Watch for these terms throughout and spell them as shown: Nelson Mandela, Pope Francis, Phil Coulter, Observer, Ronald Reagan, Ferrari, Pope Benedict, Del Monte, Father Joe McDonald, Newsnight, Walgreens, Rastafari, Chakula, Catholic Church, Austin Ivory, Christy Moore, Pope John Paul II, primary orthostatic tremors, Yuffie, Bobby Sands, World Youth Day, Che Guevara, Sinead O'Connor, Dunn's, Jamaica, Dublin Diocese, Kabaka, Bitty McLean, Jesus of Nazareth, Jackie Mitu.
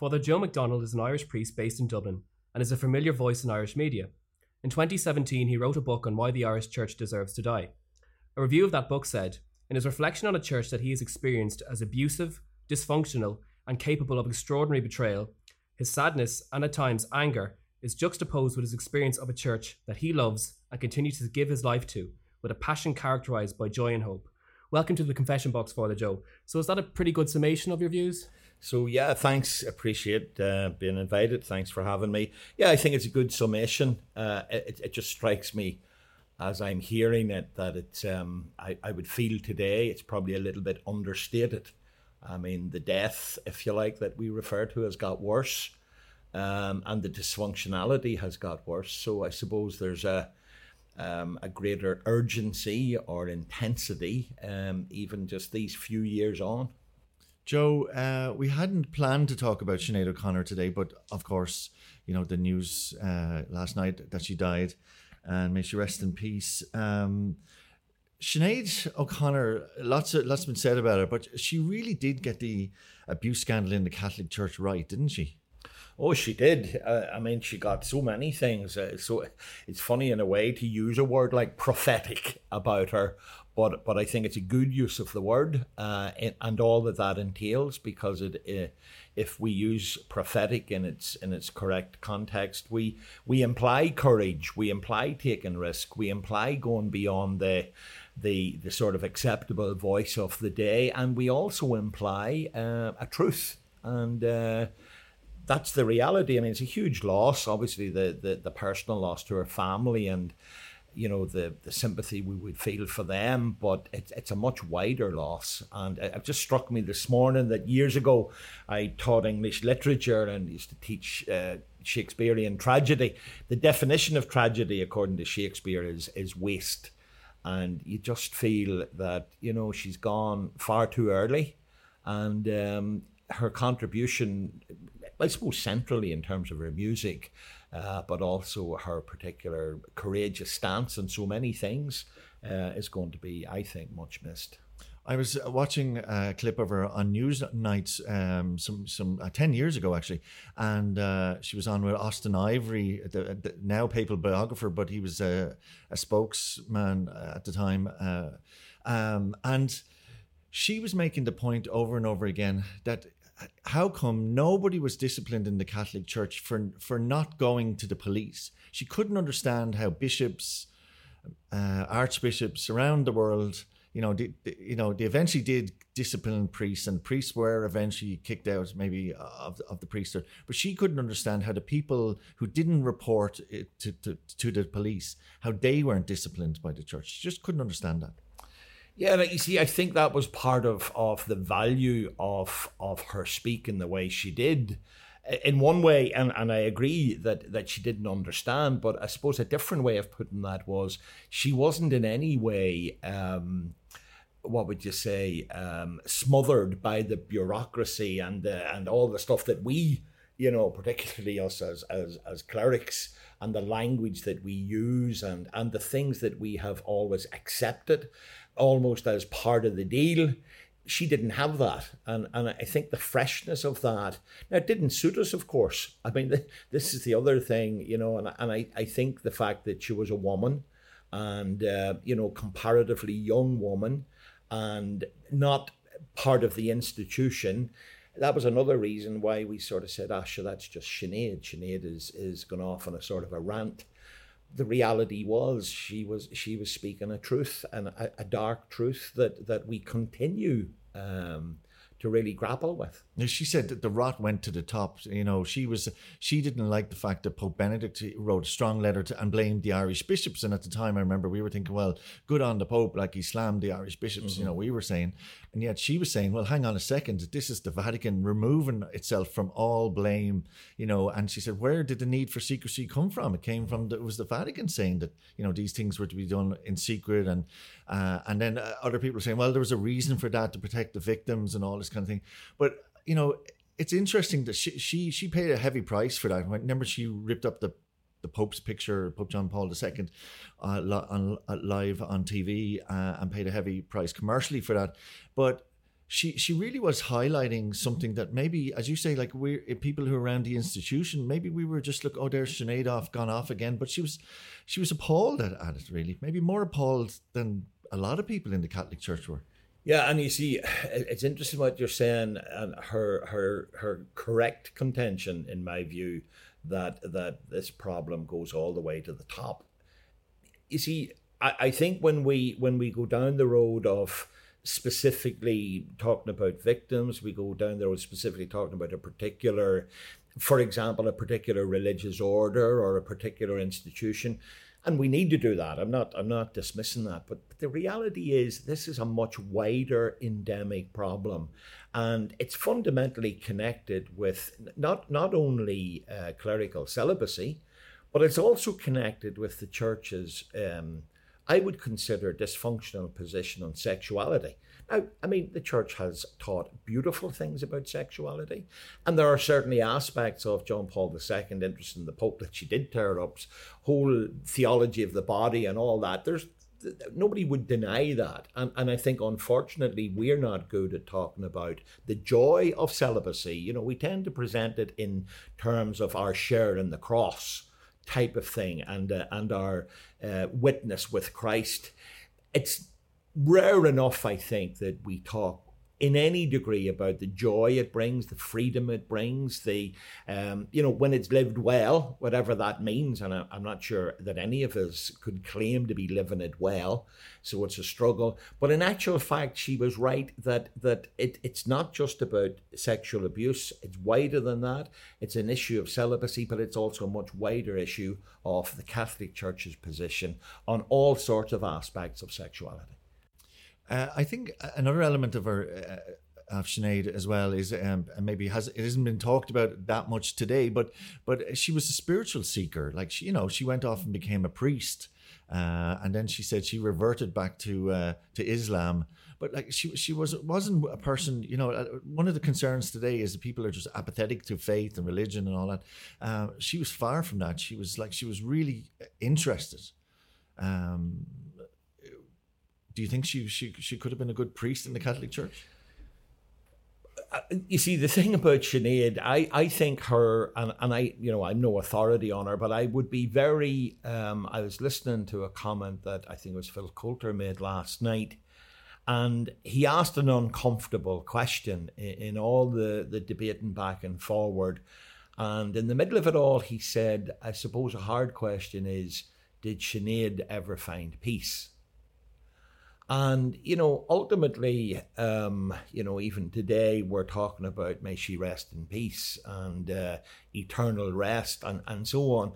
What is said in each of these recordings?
Father Joe McDonald is an Irish priest based in Dublin and is a familiar voice in Irish media. In 2017, he wrote a book on why the Irish Church deserves to die. A review of that book said, in his reflection on a church that he has experienced as abusive, dysfunctional, and capable of extraordinary betrayal, his sadness and at times anger is juxtaposed with his experience of a church that he loves and continues to give his life to, with a passion characterized by joy and hope. Welcome to the Confession Box, Father Joe. So is that a pretty good summation of your views? So yeah, thanks. Appreciate being invited. Thanks for having me. Yeah, I think it's a good summation. It just strikes me as I'm hearing it that it's, I would feel today it's probably a little bit understated. I mean, the death, if you like, that we refer to has got worse, and the dysfunctionality has got worse. So I suppose there's a greater urgency or intensity, even just these few years on. Joe, we hadn't planned to talk about Sinead O'Connor today, but of course, you know, the news last night that she died, and may she rest in peace. Sinead O'Connor, lots been said about her, but she really did get the abuse scandal in the Catholic Church right, didn't she? Oh, she did. I mean, she got so many things. So it's funny in a way to use a word like prophetic about her, but I think it's a good use of the word and all that that entails, because it if we use prophetic in its correct context, we imply courage, we imply taking risk, we imply going beyond the sort of acceptable voice of the day, and we also imply a truth and. That's the reality. I mean, it's a huge loss, obviously, the personal loss to her family and, you know, the sympathy we would feel for them, but it's a much wider loss. And it just struck me this morning that years ago, I taught English literature and used to teach Shakespearean tragedy. The definition of tragedy, according to Shakespeare, is waste. And you just feel that, you know, she's gone far too early, and her contribution, I suppose centrally in terms of her music, but also her particular courageous stance and so many things is going to be, I think, much missed. I was watching a clip of her on Newsnight 10 years ago, actually, and she was on with Austin Ivory, the now papal biographer, but he was a spokesman at the time. And she was making the point over and over again that how come nobody was disciplined in the Catholic Church for not going to the police? She couldn't understand how bishops, archbishops around the world, they eventually did discipline priests, and priests were eventually kicked out, maybe of the priesthood. But she couldn't understand how the people who didn't report it to the police, how they weren't disciplined by the church. She just couldn't understand that. Yeah, you see, I think that was part of the value of her speaking the way she did. In one way, and I agree that she didn't understand, but I suppose a different way of putting that was she wasn't in any way, smothered by the bureaucracy and all the stuff that we, you know, particularly us as clerics, and the language that we use and the things that we have always accepted almost as part of the deal. She didn't have that. And I think the freshness of that, now it didn't suit us, of course. I mean, this is the other thing, you know, and I think the fact that she was a woman and, comparatively young woman and not part of the institution, that was another reason why we sort of said, sure, that's just Sinead. Sinead is gone off on a sort of a rant. The reality was she was speaking a truth, and a dark truth that we continue to really grapple with. She said that the rot went to the top. You know, she didn't like the fact that Pope Benedict wrote a strong letter and blamed the Irish bishops. And at the time, I remember we were thinking, well, good on the Pope, like he slammed the Irish bishops, mm-hmm. You know, we were saying. And yet she was saying, well, hang on a second, this is the Vatican removing itself from all blame, you know. And she said, where did the need for secrecy come from? It came from, it was the Vatican saying that, you know, these things were to be done in secret. And then other people were saying, well, there was a reason for that, to protect the victims and all this kind of thing. But you know, it's interesting that she paid a heavy price for that. I remember she ripped up the Pope's picture, Pope John Paul II, live on TV, and paid a heavy price commercially for that. But she really was highlighting something that maybe, as you say, like we're people who are around the institution, maybe we were just like, oh, there's Sinead gone off again. But she was appalled at it, really. Maybe more appalled than a lot of people in the Catholic Church were. Yeah, and you see, it's interesting what you're saying, and her correct contention, in my view, that this problem goes all the way to the top. You see, I think when we go down the road of specifically talking about victims, we go down the road specifically talking about a particular, for example, a particular religious order or a particular institution. And we need to do that. I'm not dismissing that. But the reality is this is a much wider endemic problem. And it's fundamentally connected with not only clerical celibacy, but it's also connected with the church's, I would consider, dysfunctional position on sexuality. Now, I mean, the church has taught beautiful things about sexuality. And there are certainly aspects of John Paul II, interesting the Pope, that she did tear up, whole theology of the body and all that. There's nobody would deny that. And I think, unfortunately, we're not good at talking about the joy of celibacy. You know, we tend to present it in terms of our share in the cross type of thing and our witness with Christ. It's rare enough, I think, that we talk in any degree about the joy it brings, the freedom it brings, the, when it's lived well, whatever that means. And I'm not sure that any of us could claim to be living it well. So it's a struggle. But in actual fact, she was right that it's not just about sexual abuse. It's wider than that. It's an issue of celibacy, but it's also a much wider issue of the Catholic Church's position on all sorts of aspects of sexuality. I think another element of her, of Sinead as well, is it hasn't been talked about that much today, but she was a spiritual seeker. Like she went off and became a priest, and then she said she reverted back to Islam. But like she wasn't a person. You know, one of the concerns today is that people are just apathetic to faith and religion and all that. She was far from that. She was really interested. Do you think she could have been a good priest in the Catholic Church? You see, the thing about Sinead, I think her, and I, you know, I'm no authority on her, but I would be very, I was listening to a comment that I think it was Phil Coulter made last night, and he asked an uncomfortable question in all the debating back and forward. And in the middle of it all, he said, I suppose a hard question is, did Sinead ever find peace? And, you know, ultimately, even today we're talking about may she rest in peace and eternal rest and so on.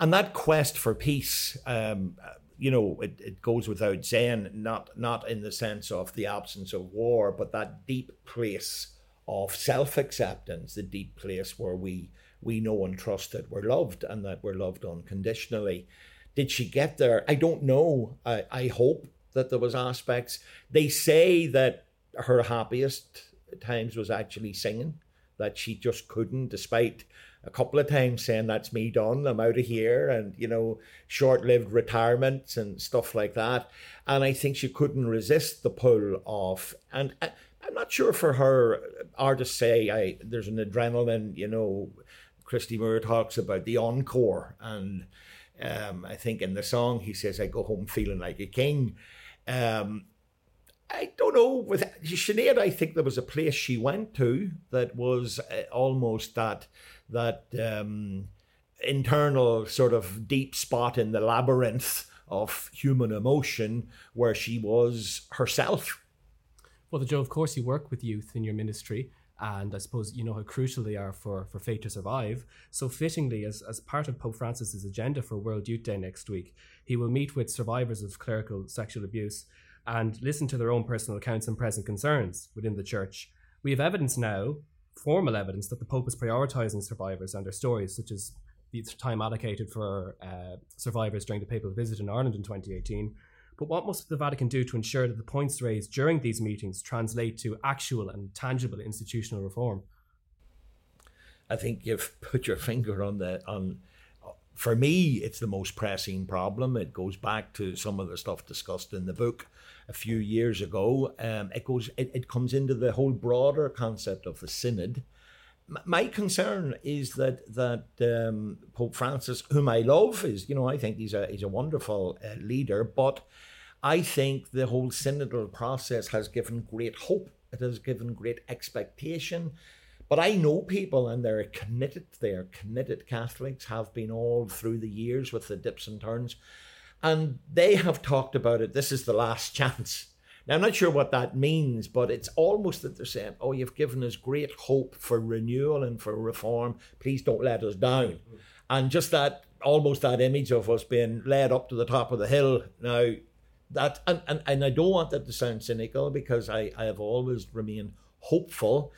And that quest for peace, it goes without saying, not in the sense of the absence of war, but that deep place of self-acceptance, the deep place where we know and trust that we're loved and that we're loved unconditionally. Did she get there? I don't know. I hope that there was aspects. They say that her happiest times was actually singing, that she just couldn't, despite a couple of times saying, that's me done, I'm out of here, and, you know, short-lived retirements and stuff like that. And I think she couldn't resist the pull of, and I'm not sure for her, artists say there's an adrenaline, you know, Christy Moore talks about the encore, and I think in the song he says, I go home feeling like a king. I don't know, with Sinead, I think there was a place she went to that was almost that internal sort of deep spot in the labyrinth of human emotion where she was herself. Well, Joe, of course you work with youth in your ministry, and I suppose you know how crucial they are for faith to survive. So fittingly, as part of Pope Francis's agenda for World Youth Day next week, he will meet with survivors of clerical sexual abuse and listen to their own personal accounts and present concerns within the church. We have evidence now, formal evidence, that the Pope is prioritising survivors and their stories, such as the time allocated for survivors during the papal visit in Ireland in 2018. But what must the Vatican do to ensure that the points raised during these meetings translate to actual and tangible institutional reform? I think you've put your finger on For me, it's the most pressing problem. It goes back to some of the stuff discussed in the book a few years ago. It comes into the whole broader concept of the synod. My concern is that Pope Francis, whom I love, I think he's a wonderful leader, but I think the whole synodal process has given great hope. It has given great expectation. But I know people, and they're committed Catholics, have been all through the years with the dips and turns, and they have talked about it. This is the last chance. Now, I'm not sure what that means, but it's almost that they're saying, oh, you've given us great hope for renewal and for reform. Please don't let us down. And just that, almost that image of us being led up to the top of the hill now. That and I don't want that to sound cynical, because I have always remained hopeful.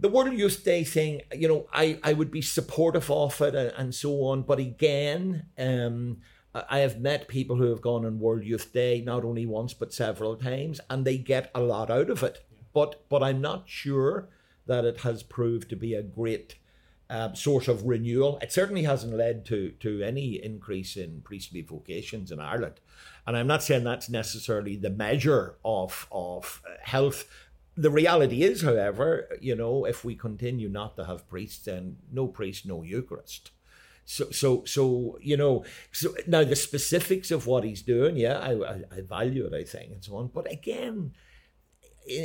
The World Youth Day thing, I would be supportive of it and so on. But again, I have met people who have gone on World Youth Day not only once but several times, and they get a lot out of it. Yeah. But I'm not sure that it has proved to be a great source of renewal. It certainly hasn't led to any increase in priestly vocations in Ireland. And I'm not saying that's necessarily the measure of health. The reality is, however, if we continue not to have priests, then no priest, no Eucharist. So now the specifics of what he's doing, yeah, I value it, I think, and so on. But again,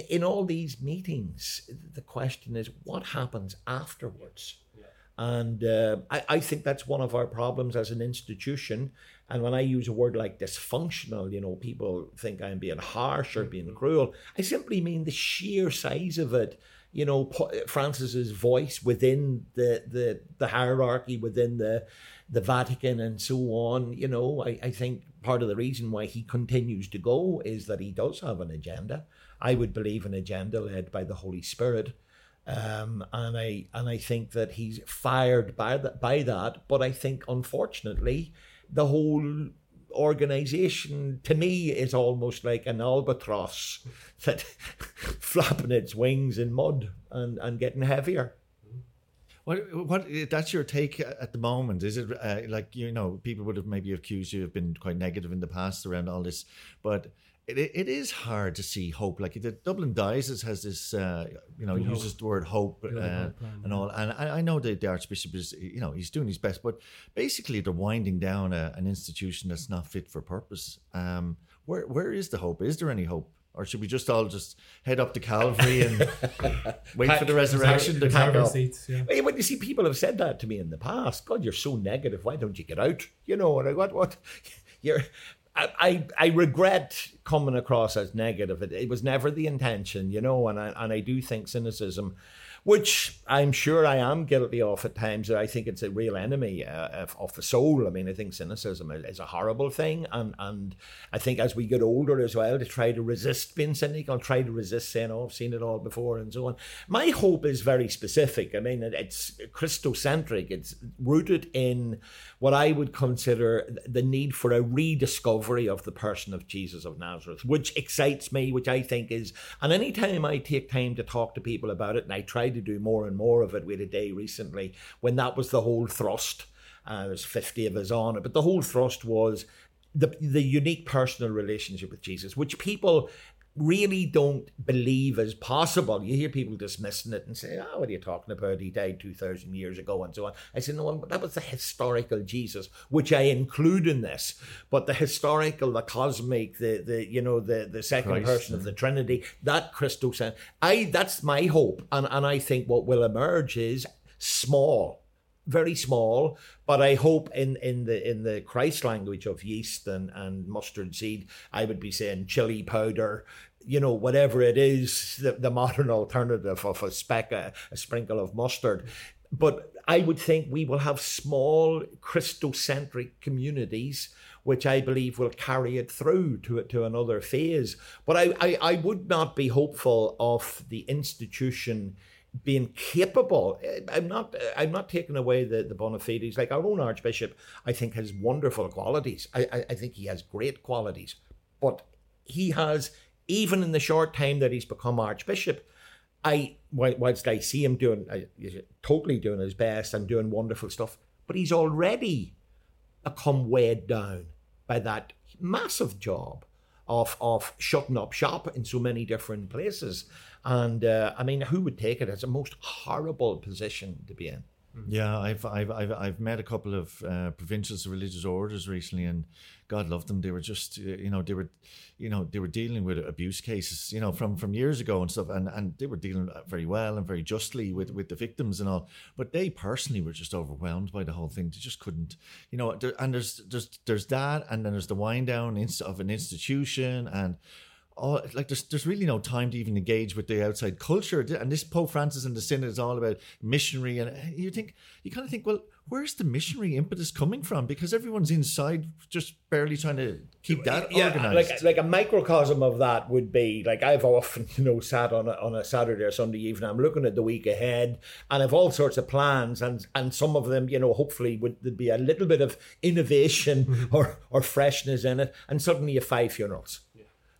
in all these meetings, the question is what happens afterwards? Yeah. And I think that's one of our problems as an institution. And when I use a word like dysfunctional, people think I'm being harsh or being cruel. I simply mean the sheer size of it. Francis's voice within the hierarchy, within the Vatican and so on. I think part of the reason why he continues to go is that he does have an agenda. I would believe an agenda led by the Holy Spirit. And I think that he's fired by that. But I think, unfortunately, the whole organization to me is almost like an albatross that flapping its wings in mud and getting heavier. What that's your take at the moment? Is it people would have maybe accused you of being quite negative in the past around all this, but it is hard to see hope. Like the Dublin Diocese has this, uses the word hope and all. And I know that the Archbishop is, he's doing his best, but basically they're winding down an institution that's not fit for purpose. Where is the hope? Is there any hope? Or should we just all just head up to Calvary and wait for the resurrection to come up? Yeah. When you see people have said that to me in the past, God, you're so negative. Why don't you get out? And I got what? I regret coming across as negative. It was never the intention, and I do think cynicism, which I'm sure I am guilty of at times, I think it's a real enemy of the soul. I mean, I think cynicism is a horrible thing. And I think as we get older as well, to try to resist being cynical, try to resist saying, oh, I've seen it all before and so on. My hope is very specific. I mean, it's Christocentric. It's rooted in what I would consider the need for a rediscovery of the person of Jesus of Nazareth, which excites me, which I think is, and any time I take time to talk to people about it, and I try to do more and more of it. We had a day recently when that was the whole thrust. There's 50 of us on it, but the whole thrust was the unique personal relationship with Jesus, which people really don't believe is possible. You hear people dismissing it and say, oh, what are you talking about? He died 2,000 years ago and so on. I said, no, that was the historical Jesus, which I include in this. But the historical, the cosmic, the second Christ, person of the Trinity, that Christocentric, that's my hope. And I think what will emerge is small, very small, but I hope in the Christ language of yeast and mustard seed, I would be saying chili powder, whatever it is, the modern alternative of a sprinkle of mustard. But I would think we will have small Christocentric communities, which I believe will carry it through to another phase. But I would not be hopeful of the institution being capable. I'm not taking away the bona fides. Like our own Archbishop, I think has wonderful qualities. I think he has great qualities, but he has, even in the short time that he's become Archbishop, whilst I see him doing totally doing his best and doing wonderful stuff, but he's already become weighed down by that massive job of shutting up shop in so many different places. And I mean, who would take it? It's a most horrible position to be in. Yeah, I've met a couple of provincials of religious orders recently, and God love them, they were just they were dealing with abuse cases, from years ago and stuff, and they were dealing very well and very justly with the victims and all, but they personally were just overwhelmed by the whole thing. They just couldn't, and there's that, and then there's the wind down of an institution and. Oh, like there's really no time to even engage with the outside culture, and this Pope Francis and the Synod is all about missionary, and you kind of think, well, where's the missionary impetus coming from? Because everyone's inside, just barely trying to keep that organized. Like a microcosm of that would be like I've often sat on a Saturday or Sunday evening. I'm looking at the week ahead, and I've all sorts of plans, and some of them hopefully would be a little bit of innovation or freshness in it, and suddenly you have 5 funerals.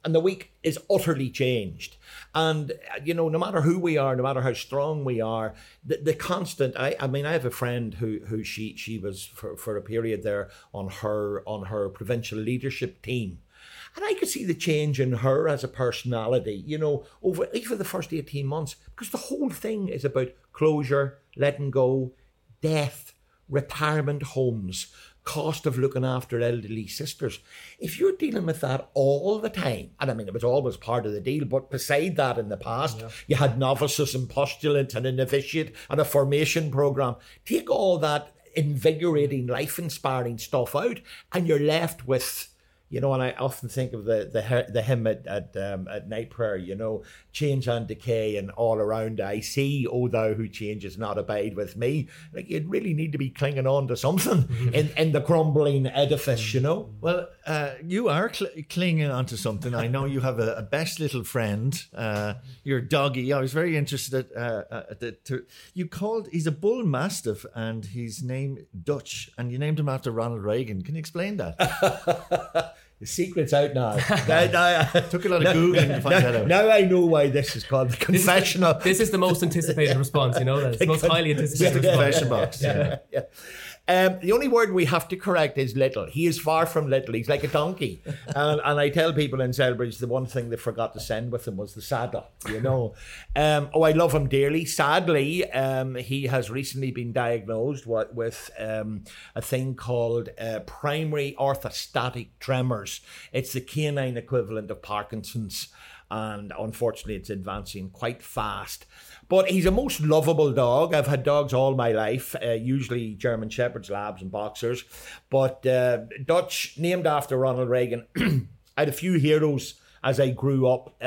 And the week is utterly changed. And, no matter who we are, no matter how strong we are, the constant, I mean, I have a friend who she was for a period there on her provincial leadership team. And I could see the change in her as a personality, over even the first 18 months, because the whole thing is about closure, letting go, death, retirement homes, cost of looking after elderly sisters. If you're dealing with that all the time, and I mean, it was always part of the deal, but beside that in the past, you had novices and postulants and a novitiate and a formation program. Take all that invigorating, life-inspiring stuff out, and you're left with, and I often think of the hymn at night prayer, change and decay and all around I see, O thou who changes not, abide with me. Like, you'd really need to be clinging on to something in the crumbling edifice, Well, you are clinging on to something. I know you have a best little friend, your doggy. I was very interested he's a bull mastiff, and he's named Dutch, and you named him after Ronald Reagan. Can you explain that? The secret's out now. Took a lot of Googling to find that out. Now I know why this is called the confessional. This is the most anticipated response, That's the most highly anticipated confession box. The only word we have to correct is little. He is far from little. He's like a donkey. and I tell people in Selbridge, the one thing they forgot to send with him was the saddle, I love him dearly. Sadly, he has recently been diagnosed with a thing called primary orthostatic tremors. It's the canine equivalent of Parkinson's. And unfortunately, it's advancing quite fast. But he's a most lovable dog. I've had dogs all my life, usually German Shepherds, Labs and Boxers. But Dutch, named after Ronald Reagan. I had a few heroes as I grew up.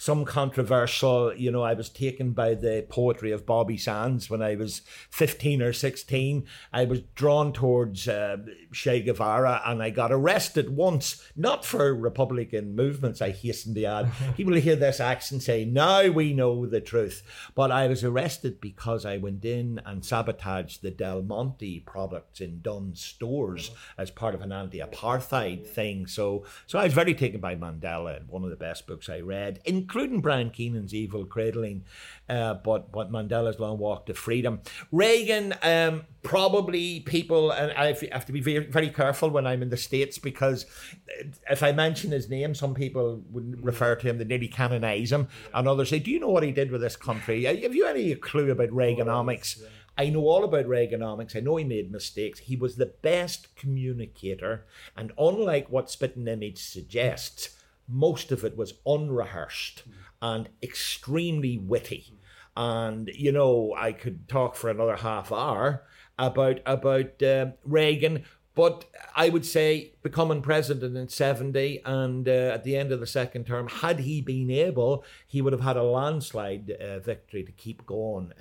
Some controversial, I was taken by the poetry of Bobby Sands when I was 15 or 16. I was drawn towards Che Guevara, and I got arrested once, not for Republican movements, I hasten to add. People hear this accent say, now we know the truth. But I was arrested because I went in and sabotaged the Del Monte products in Dunn's stores as part of an anti-apartheid thing. So I was very taken by Mandela, and one of the best books I read, including Brian Keenan's Evil Cradling, but Mandela's Long Walk to Freedom. Reagan, probably people, and I have to be very, very careful when I'm in the States, because if I mention his name, some people would refer to him, they nearly canonize him, and others say, do you know what he did with this country? Have you any clue about Reaganomics? I know all about Reaganomics. I know he made mistakes. He was the best communicator, and unlike what Spitting Image suggests, most of it was unrehearsed and extremely witty. And, I could talk for another half hour about Reagan, but I would say becoming president in 70 and at the end of the second term, had he been able, he would have had a landslide victory to keep going.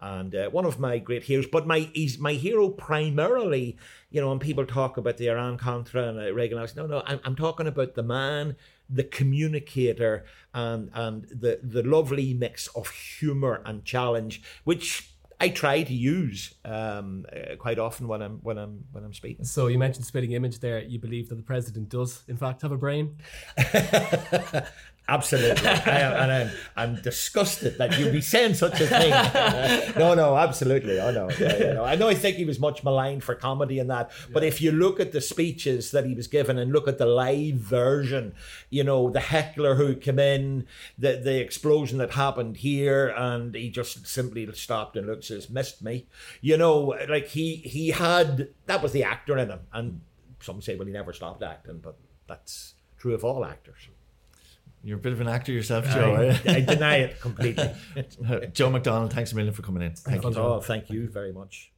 And one of my great heroes, but he's my hero primarily, when people talk about the Iran-Contra and Reagan, I say, no, I'm talking about the man, the communicator, and the lovely mix of humor and challenge, which I try to use quite often when I'm speaking. So you mentioned Spitting Image there. You believe that the president does, in fact, have a brain? Absolutely. I'm disgusted that you'd be saying such a thing. No, absolutely. I know. Yeah. I know I think he was much maligned for comedy and that, but if you look at the speeches that he was given and look at the live version, the heckler who came in, the explosion that happened here, and he just simply stopped and looked, says, "Missed me." He had, that was the actor in him. And some say, well, he never stopped acting, but that's true of all actors. You're a bit of an actor yourself, Joe. I deny it completely. Joe McDonald, thanks a million for coming in. Thank you. Thank you very much.